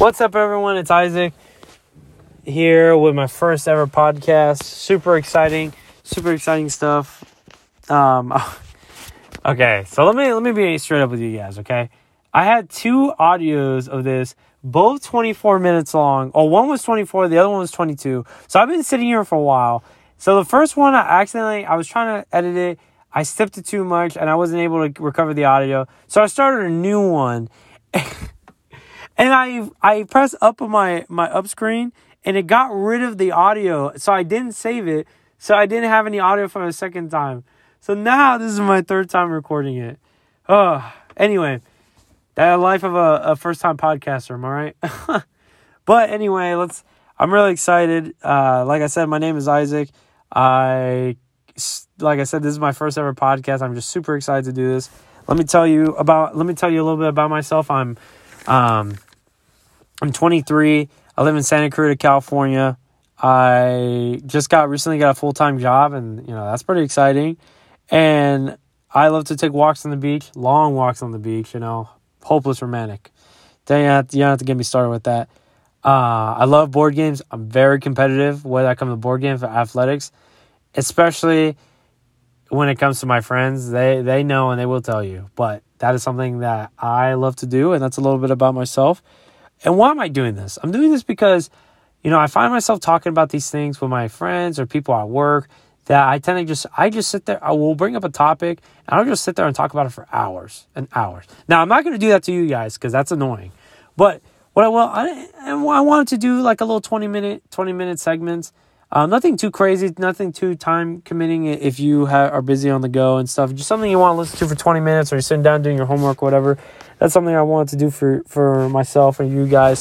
What's up, everyone? It's Isaac here with my first ever podcast. Super exciting stuff. Okay, so let me be straight up with you guys, okay? I had two audios of this, both 24 minutes long. Oh, one was 24, the other one was 22. So I've been sitting here for a while. So the first one, I was trying to edit it. I stepped it too much, and I wasn't able to recover the audio. So I started a new one, and I pressed up on my up screen, and it got rid of the audio. So I didn't save it, so I didn't have any audio for the second time. So now this is my third time recording it. Anyway, that life of a first-time podcaster, am I right? But anyway, I'm really excited. Like I said, my name is Isaac. Like I said, this is my first ever podcast. I'm just super excited to do this. Let me tell you a little bit about myself. I'm 23. I live in Santa Cruz, California. I just recently got a full-time job, and that's pretty exciting. And I love to take walks on the beach, long walks on the beach. Hopeless romantic. Then you don't have to get me started with that. I love board games. I'm very competitive, whether I come to board games or athletics, especially when it comes to my friends. They know and they will tell you. But that is something that I love to do, and that's a little bit about myself. And why am I doing this? I'm doing this because, I find myself talking about these things with my friends or people at work that I tend to just sit there. I will bring up a topic, and I'll just sit there and talk about it for hours and hours. Now, I'm not going to do that to you guys because that's annoying. But I wanted to do like a little 20-minute segments. Nothing too crazy, nothing too time-committing if you are busy on the go and stuff. Just something you want to listen to for 20 minutes, or you're sitting down doing your homework, whatever. That's something I wanted to do for myself and you guys.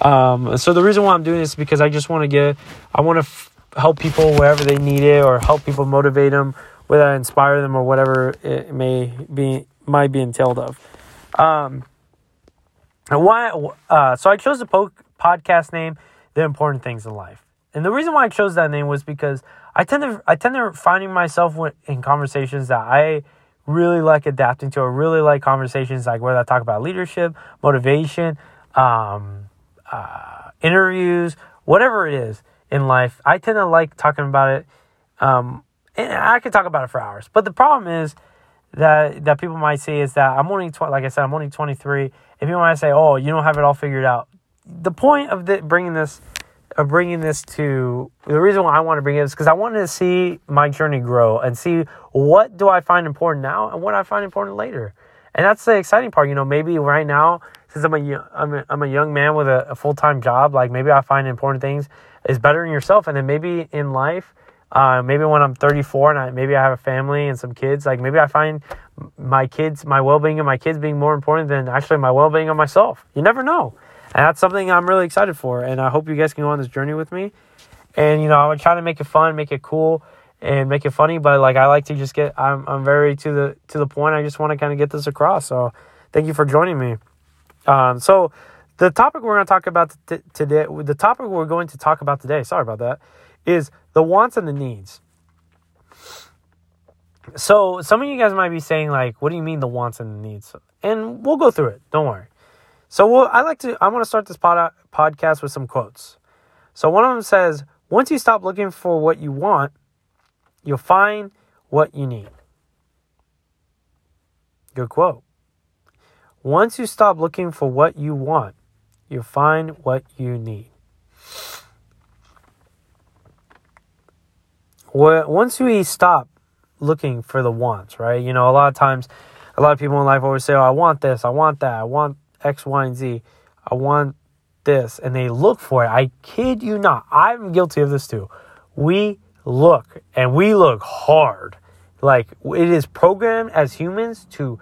So the reason why I'm doing this is because I just want to help people wherever they need it, or help people, motivate them, whether I inspire them or whatever it might be entailed of. And why? So I chose the podcast name, The Important Things in Life. And the reason why I chose that name was because I tend to finding myself in conversations that I really like adapting to. I really like conversations like where I talk about leadership, motivation, interviews, whatever it is in life. I tend to like talking about it, and I could talk about it for hours. But the problem is that people might say is that I'm only 23, and people might say, "Oh, you don't have it all figured out." The point of the reason why I want to bring it is because I wanted to see my journey grow and see what do I find important now and what I find important later. And that's the exciting part. Maybe right now, since I'm a young man with a full-time job, like maybe I find important things is bettering yourself. And then maybe in life, maybe when I'm 34 and maybe I have a family and some kids, like maybe I find my well-being of my kids being more important than actually my well-being of myself. You never know. And that's something I'm really excited for, and I hope you guys can go on this journey with me. And I would try to make it fun, make it cool, and make it funny. But I like to just I'm very to the point. I just want to kind of get this across. So thank you for joining me. So the topic we're going to talk about today, sorry about that, is the wants and the needs. So some of you guys might be saying like, "What do you mean the wants and the needs?" And we'll go through it. Don't worry. So I want to start this podcast with some quotes. So one of them says, "Once you stop looking for what you want, you'll find what you need." Good quote. Once you stop looking for what you want, you'll find what you need. Once we stop looking for the wants, right? A lot of times, a lot of people in life always say, "Oh, I want this, I want that, I want X, Y, and Z. I want this." And they look for it. I kid you not. I'm guilty of this too. We look hard. Like, it is programmed as humans to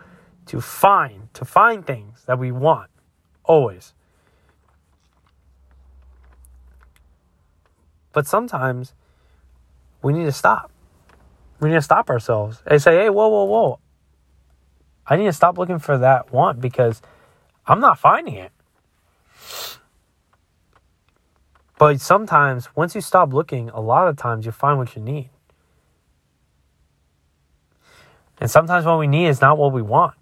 find things that we want. Always. But sometimes we need to stop. We need to stop ourselves and say, "Hey, whoa, whoa, whoa. I need to stop looking for that want because I'm not finding it." But sometimes, once you stop looking, a lot of times you'll find what you need. And sometimes what we need is not what we want,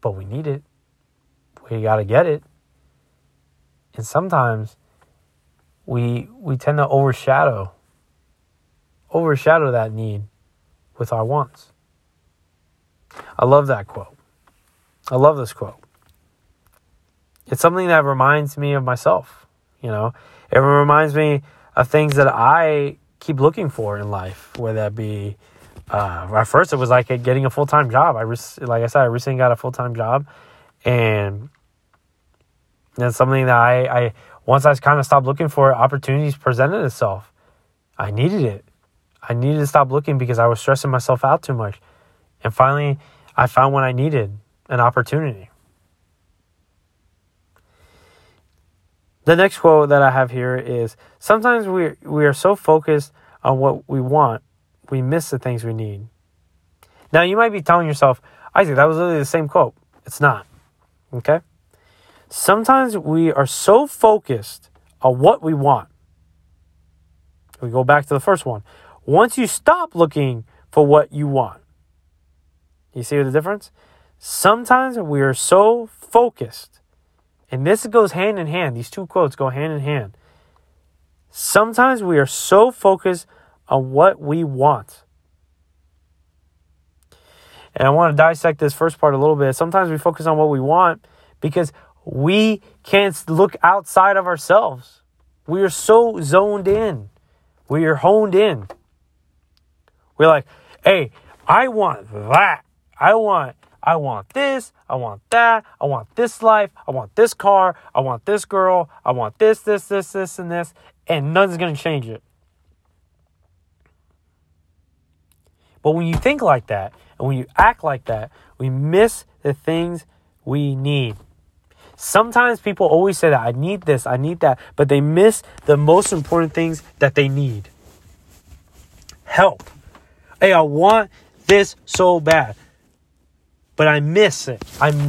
but we need it. We got to get it. And sometimes we tend to overshadow that need with our wants. I love that quote. I love this quote. It's something that reminds me of myself, you know. It reminds me of things that I keep looking for in life, whether that be, at first it was like getting a full-time job. Like I said, I recently got a full-time job, and that's something that I once I kind of stopped looking for, opportunities presented itself. I needed it. I needed to stop looking because I was stressing myself out too much. And finally, I found what I needed, an opportunity. The next quote that I have here is, sometimes we are so focused on what we want, we miss the things we need. Now, you might be telling yourself, Isaac, that was literally the same quote. It's not. Okay? Sometimes we are so focused on what we want. We go back to the first one. Once you stop looking for what you want, you see the difference? Sometimes we are so focused, and this goes hand in hand. These two quotes go hand in hand. Sometimes we are so focused on what we want. And I want to dissect this first part a little bit. Sometimes we focus on what we want because we can't look outside of ourselves. We are so zoned in. We are honed in. We're like, hey, I want that. I want this, I want that, I want this life, I want this car, I want this girl, I want this, and nothing's going to change it. But when you think like that, and when you act like that, we miss the things we need. Sometimes people always say that, I need this, I need that, but they miss the most important things that they need. Help. Hey, I want this so bad. But I miss it.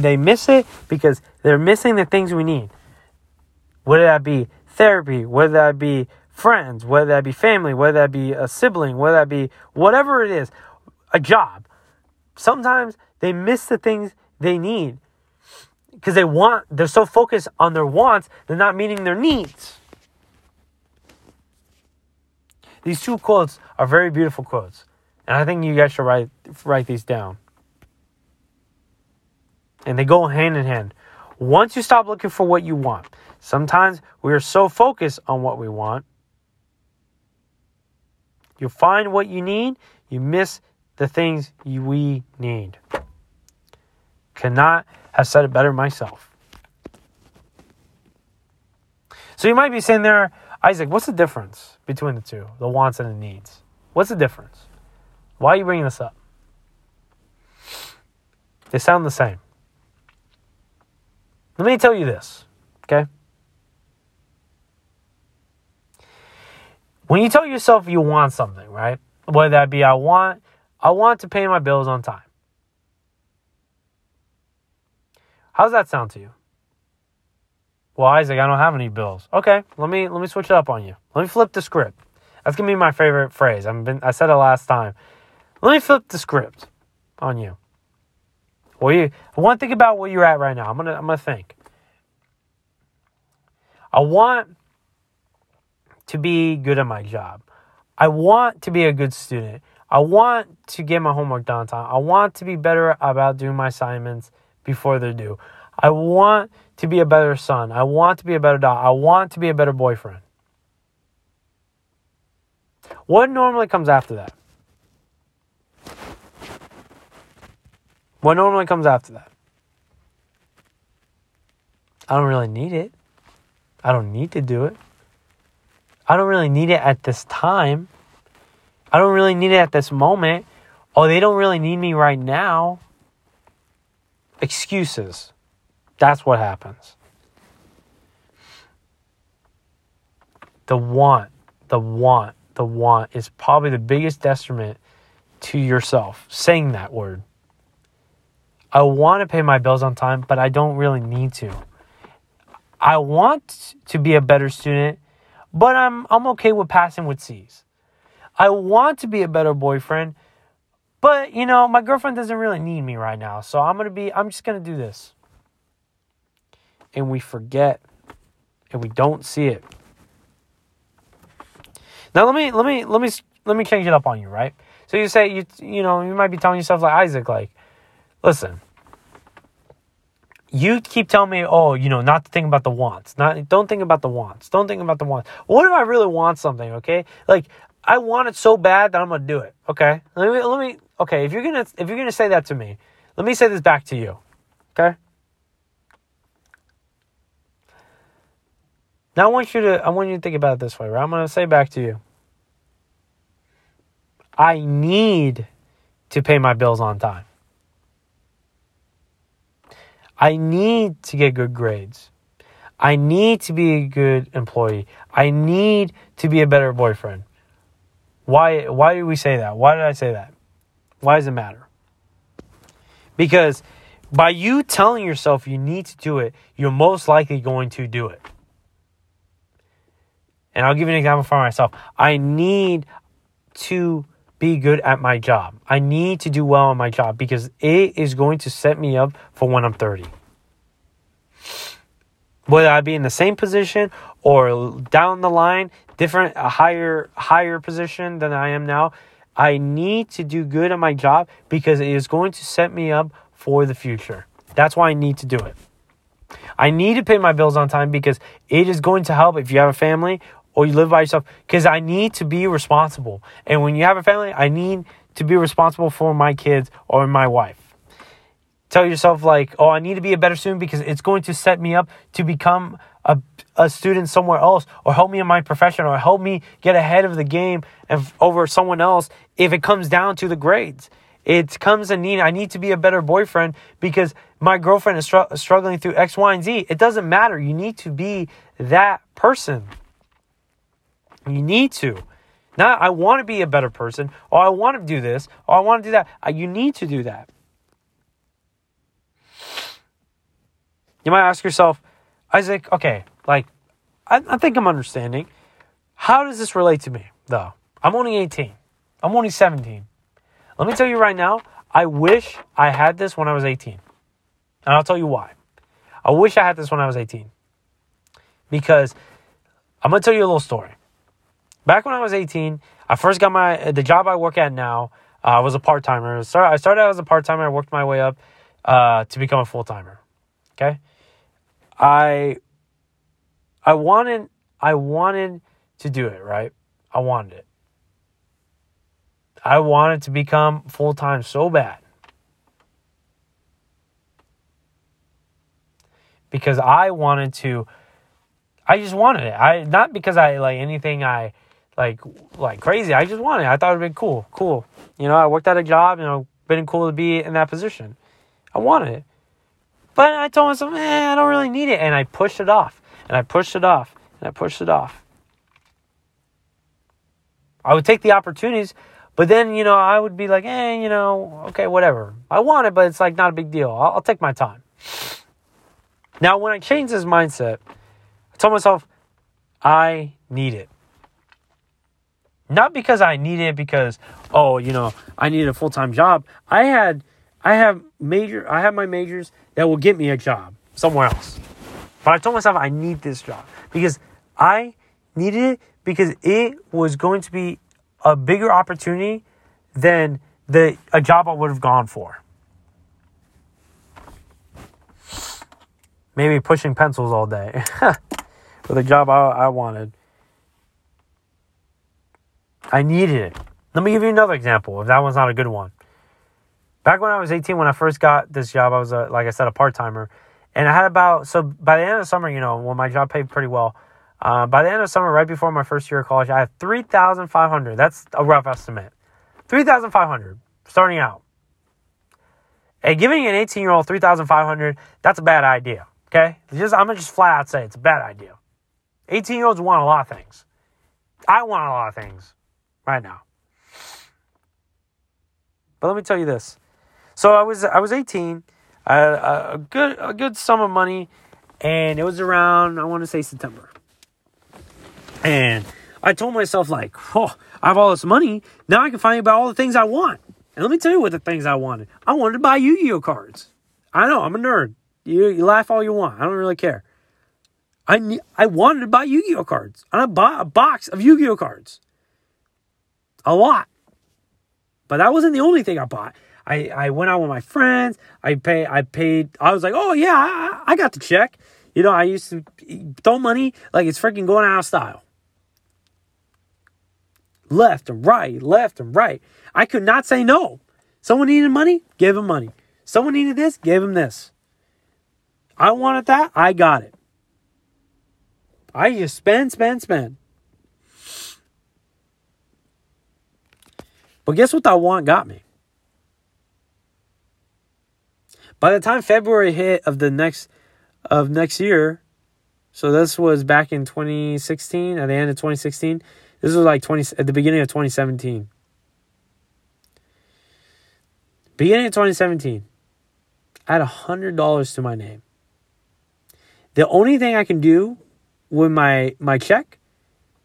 They miss it because they're missing the things we need. Whether that be therapy, whether that be friends, whether that be family, whether that be a sibling, whether that be whatever it is, a job. Sometimes they miss the things they need because they're so focused on their wants, they're not meeting their needs. These two quotes are very beautiful quotes. And I think you guys should write these down. And they go hand in hand. Once you stop looking for what you want, sometimes we are so focused on what we want, you find what you need, you miss the things we need. Cannot have said it better myself. So you might be sitting there, Isaac, what's the difference between the two, the wants and the needs? What's the difference? Why are you bringing this up? They sound the same. Let me tell you this, okay? When you tell yourself you want something, right? Whether that be I want to pay my bills on time. How does that sound to you? Well, Isaac, I don't have any bills. Okay, let me switch it up on you. Let me flip the script. That's gonna be my favorite phrase. I said it last time. Let me flip the script on you. Well, I want to think about where you're at right now. I'm gonna think. I want to be good at my job. I want to be a good student. I want to get my homework done on time. I want to be better about doing my assignments before they're due. I want to be a better son. I want to be a better dog. I want to be a better boyfriend. What normally comes after that? What normally comes after that? I don't really need it. I don't need to do it. I don't really need it at this time. I don't really need it at this moment. Oh, they don't really need me right now. Excuses. That's what happens. The want is probably the biggest detriment to yourself, saying that word. I want to pay my bills on time, but I don't really need to. I want to be a better student, but I'm okay with passing with C's. I want to be a better boyfriend, but you know, my girlfriend doesn't really need me right now, so I'm just going to do this. And we forget and we don't see it. Now let me change it up on you, right? So you say you might be telling yourself like Isaac, like, listen, you keep telling me, not to think about the wants. Don't think about the wants. What if I really want something? Okay, like I want it so bad that I'm gonna do it. Okay, let me. Okay, if you're gonna say that to me, let me say this back to you. Okay. Now I want you to think about it this way, right? I'm going to say back to you. I need to pay my bills on time. I need to get good grades. I need to be a good employee. I need to be a better boyfriend. Why do we say that? Why did I say that? Why does it matter? Because by you telling yourself you need to do it, you're most likely going to do it. And I'll give you an example for myself. I need to be good at my job. I need to do well on my job because it is going to set me up for when I'm 30. Whether I be in the same position or down the line, a higher position than I am now, I need to do good at my job because it is going to set me up for the future. That's why I need to do it. I need to pay my bills on time because it is going to help if you have a family or you live by yourself, because I need to be responsible. And when you have a family, I need to be responsible for my kids or my wife. Tell yourself like, oh, I need to be a better student because it's going to set me up to become a student somewhere else, or help me in my profession, or help me get ahead of the game and over someone else if it comes down to the grades. It comes a need. I need to be a better boyfriend because my girlfriend is struggling through X, Y, and Z. It doesn't matter. You need to be that person. You need to. Not, I want to be a better person, or I want to do this, or I want to do that. You need to do that. You might ask yourself, Isaac, okay, like, I think I'm understanding. How does this relate to me, though? I'm only 18. I'm only 17. Let me tell you right now, I wish I had this when I was 18. And I'll tell you why. I wish I had this when I was 18. Because I'm going to tell you a little story. Back when I was 18, I first got the job I work at now. I was a part-timer. So I started out as a part-timer. I worked my way up to become a full-timer. Okay? I wanted to do it, right? I wanted it. I wanted to become full-time so bad because I just wanted it. Not because I like anything I like crazy. I just wanted it. I thought it'd be cool. I worked at a job, been cool to be in that position. I wanted it. But I told myself, I don't really need it. And I pushed it off and I pushed it off and I pushed it off. I would take the opportunities. But then, I would be like, okay, whatever. I want it, but it's like not a big deal. I'll take my time. Now, when I changed this mindset, I told myself, I need it. Not because I need it because, I needed a full-time job. I have my majors that will get me a job somewhere else. But I told myself I need this job because I needed it, because it was going to be a bigger opportunity than a job I would have gone for. Maybe pushing pencils all day with a job I wanted. I needed it. Let me give you another example if that one's not a good one. Back when I was 18, when I first got this job, I was, a part-timer. And I had by the end of the summer, when my job paid pretty well, by the end of the summer, right before my first year of college, I had $3,500. That's a rough estimate. $3,500 starting out. And giving an 18-year-old $3,500, that's a bad idea, okay? I'm going to just flat out say it's a bad idea. 18-year-olds want a lot of things. I want a lot of things right now. But let me tell you this. So I was 18. I had a good sum of money, and it was around, I want to say, September. And I told myself, like, oh, I have all this money. Now I can finally buy all the things I want. And let me tell you what the things I wanted. I wanted to buy Yu-Gi-Oh cards. I know, I'm a nerd. You laugh all you want. I don't really care. I wanted to buy Yu-Gi-Oh cards. And I bought a box of Yu-Gi-Oh cards. A lot. But that wasn't the only thing I bought. I went out with my friends. I paid. I was like, oh, yeah, I got the check. You know, I used to throw money like it's freaking going out of style. Left and right, left and right. I could not say no. Someone needed money, gave him money. Someone needed this, gave him this. I wanted that, I got it. I just spend. But guess what that want got me? By the time February hit of the next year, so this was back in 2016, at the end of 2016, this was like at the beginning of 2017. Beginning of 2017, I had $100 to my name. The only thing I can do with my check,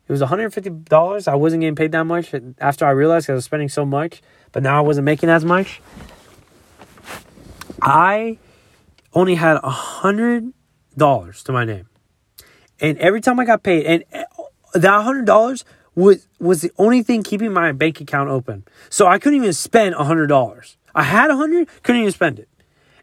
it was $150. I wasn't getting paid that much after I realized I was spending so much, but now I wasn't making as much. I only had $100 to my name. And every time I got paid, and that $100 was the only thing keeping my bank account open. So I couldn't even spend $100. I had $100, couldn't even spend it.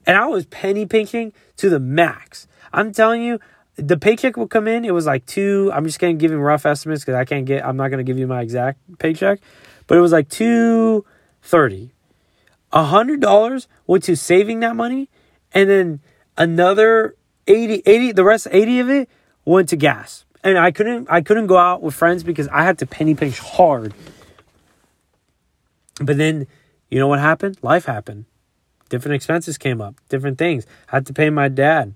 And I was penny pinching to the max. I'm telling you, the paycheck would come in. It was like I'm just going to give you rough estimates because I'm not going to give you my exact paycheck. But it was like $230. $100 went to saving that money. And then another the rest 80 of it went to gas. And I couldn't go out with friends because I had to penny pinch hard. But then, you know what happened? Life happened. Different expenses came up. Different things. I had to pay my dad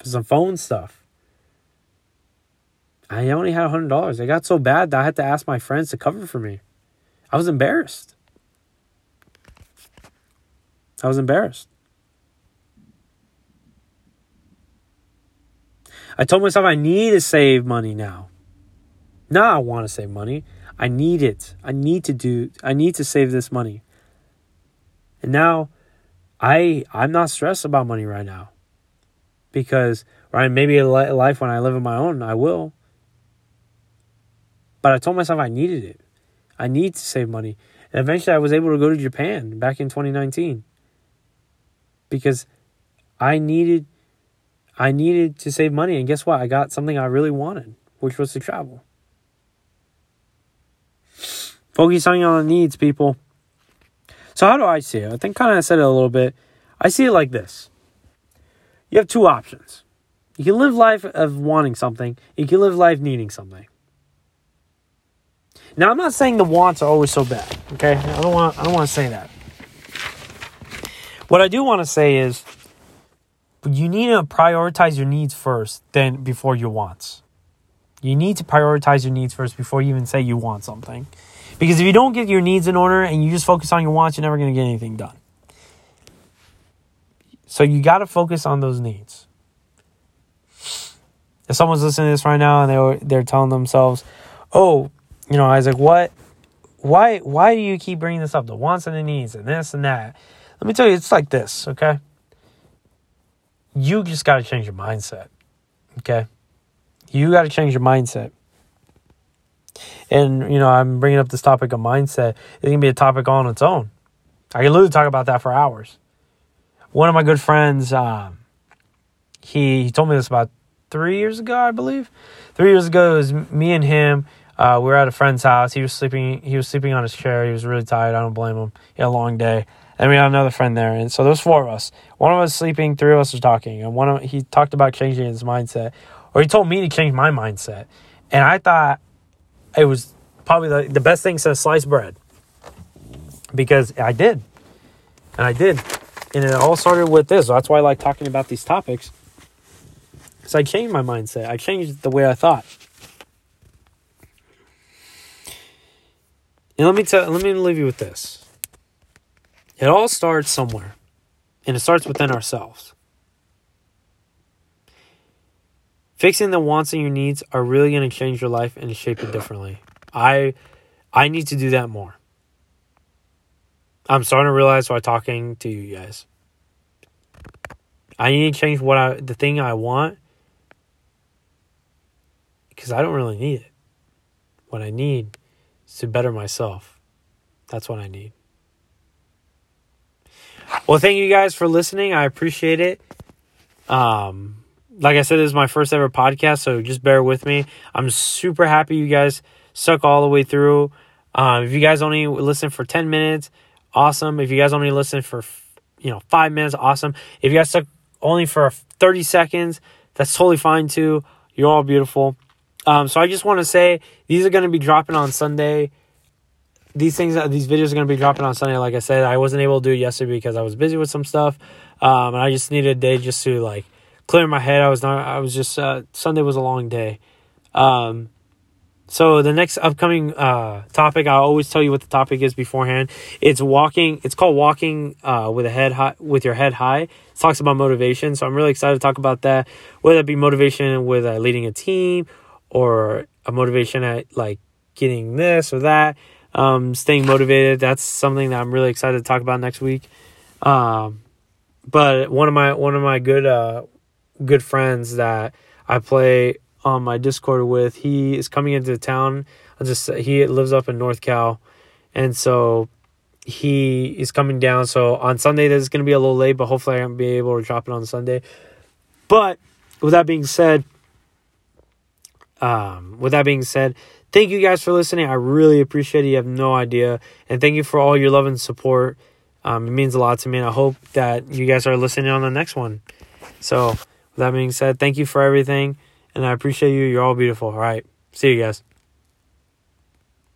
for some phone stuff. I only had $100. It got so bad that I had to ask my friends to cover for me. I was embarrassed. I told myself I need to save money now. Now I want to save money. I need it. I need to save this money. And now I'm not stressed about money right now. Because maybe a life when I live on my own, I will. But I told myself I needed it. I need to save money. And eventually I was able to go to Japan back in 2019. Because I needed to save money. And guess what? I got something I really wanted, which was to travel. Focus on your needs, people. So how do I see it? I think kind of said it a little bit. I see it like this. You have two options. You can live life of wanting something. You can live life needing something. Now, I'm not saying the wants are always so bad, okay? I don't want to say that. What I do want to say is you need to prioritize your needs first then before your wants. You need to prioritize your needs first before you even say you want something. Because if you don't get your needs in order and you just focus on your wants, you're never going to get anything done. So you got to focus on those needs. If someone's listening to this right now and they're telling themselves, oh, you know, Isaac, why do you keep bringing this up? The wants and the needs and this and that. Let me tell you, it's like this, okay? You just got to change your mindset, okay? You got to change your mindset. And, you know, I'm bringing up this topic of mindset. It's going to be a topic on its own. I can literally talk about that for hours. One of my good friends, he told me this about 3 years ago, I believe. 3 years ago, it was me and him. We were at a friend's house. He was sleeping on his chair. He was really tired. I don't blame him. He had a long day. And we had another friend there. And so there's four of us. One of us sleeping, three of us are talking. And he talked about changing his mindset. Or he told me to change my mindset. And I thought it was probably the best thing since sliced bread. Because I did. And I did. And it all started with this. That's why I like talking about these topics. Because I changed my mindset. I changed the way I thought. And let me leave you with this. It all starts somewhere. And it starts within ourselves. Fixing the wants and your needs are really going to change your life and shape it differently. I need to do that more. I'm starting to realize why talking to you guys. I need to change the thing I want, because I don't really need it. What I need is to better myself. That's what I need. Well, thank you guys for listening. I appreciate it. Like I said, this is my first ever podcast, so just bear with me. I'm super happy you guys stuck all the way through. If you guys only listen for 10 minutes, awesome. If you guys only listen for 5 minutes, awesome. If you guys stuck only for 30 seconds, that's totally fine too. You're all beautiful. So I just want to say, these are going to be dropping on Sunday. These videos are going to be dropping on Sunday. Like I said, I wasn't able to do it yesterday because I was busy with some stuff. And I just needed a day just to clear my head. Sunday was a long day. So the next upcoming topic, I always tell you what the topic is beforehand. It's called Walking with Your Head High. It talks about motivation. So I'm really excited to talk about that, whether it be motivation with leading a team, or a motivation at getting this or that, staying motivated. That's something that I'm really excited to talk about next week. But one of my good friends that I play on my Discord with, he is coming into town. He lives up in North Cal, and so he is coming down. So on Sunday, this is going to be a little late, but hopefully I'm going to be able to drop it on Sunday. But with that being said, thank you guys for listening. I really appreciate it. You have no idea. And thank you for all your love and support. It means a lot to me, and I hope that you guys are listening on the next one. So with that being said, thank you for everything. And I appreciate you. You're all beautiful. All right. See you guys.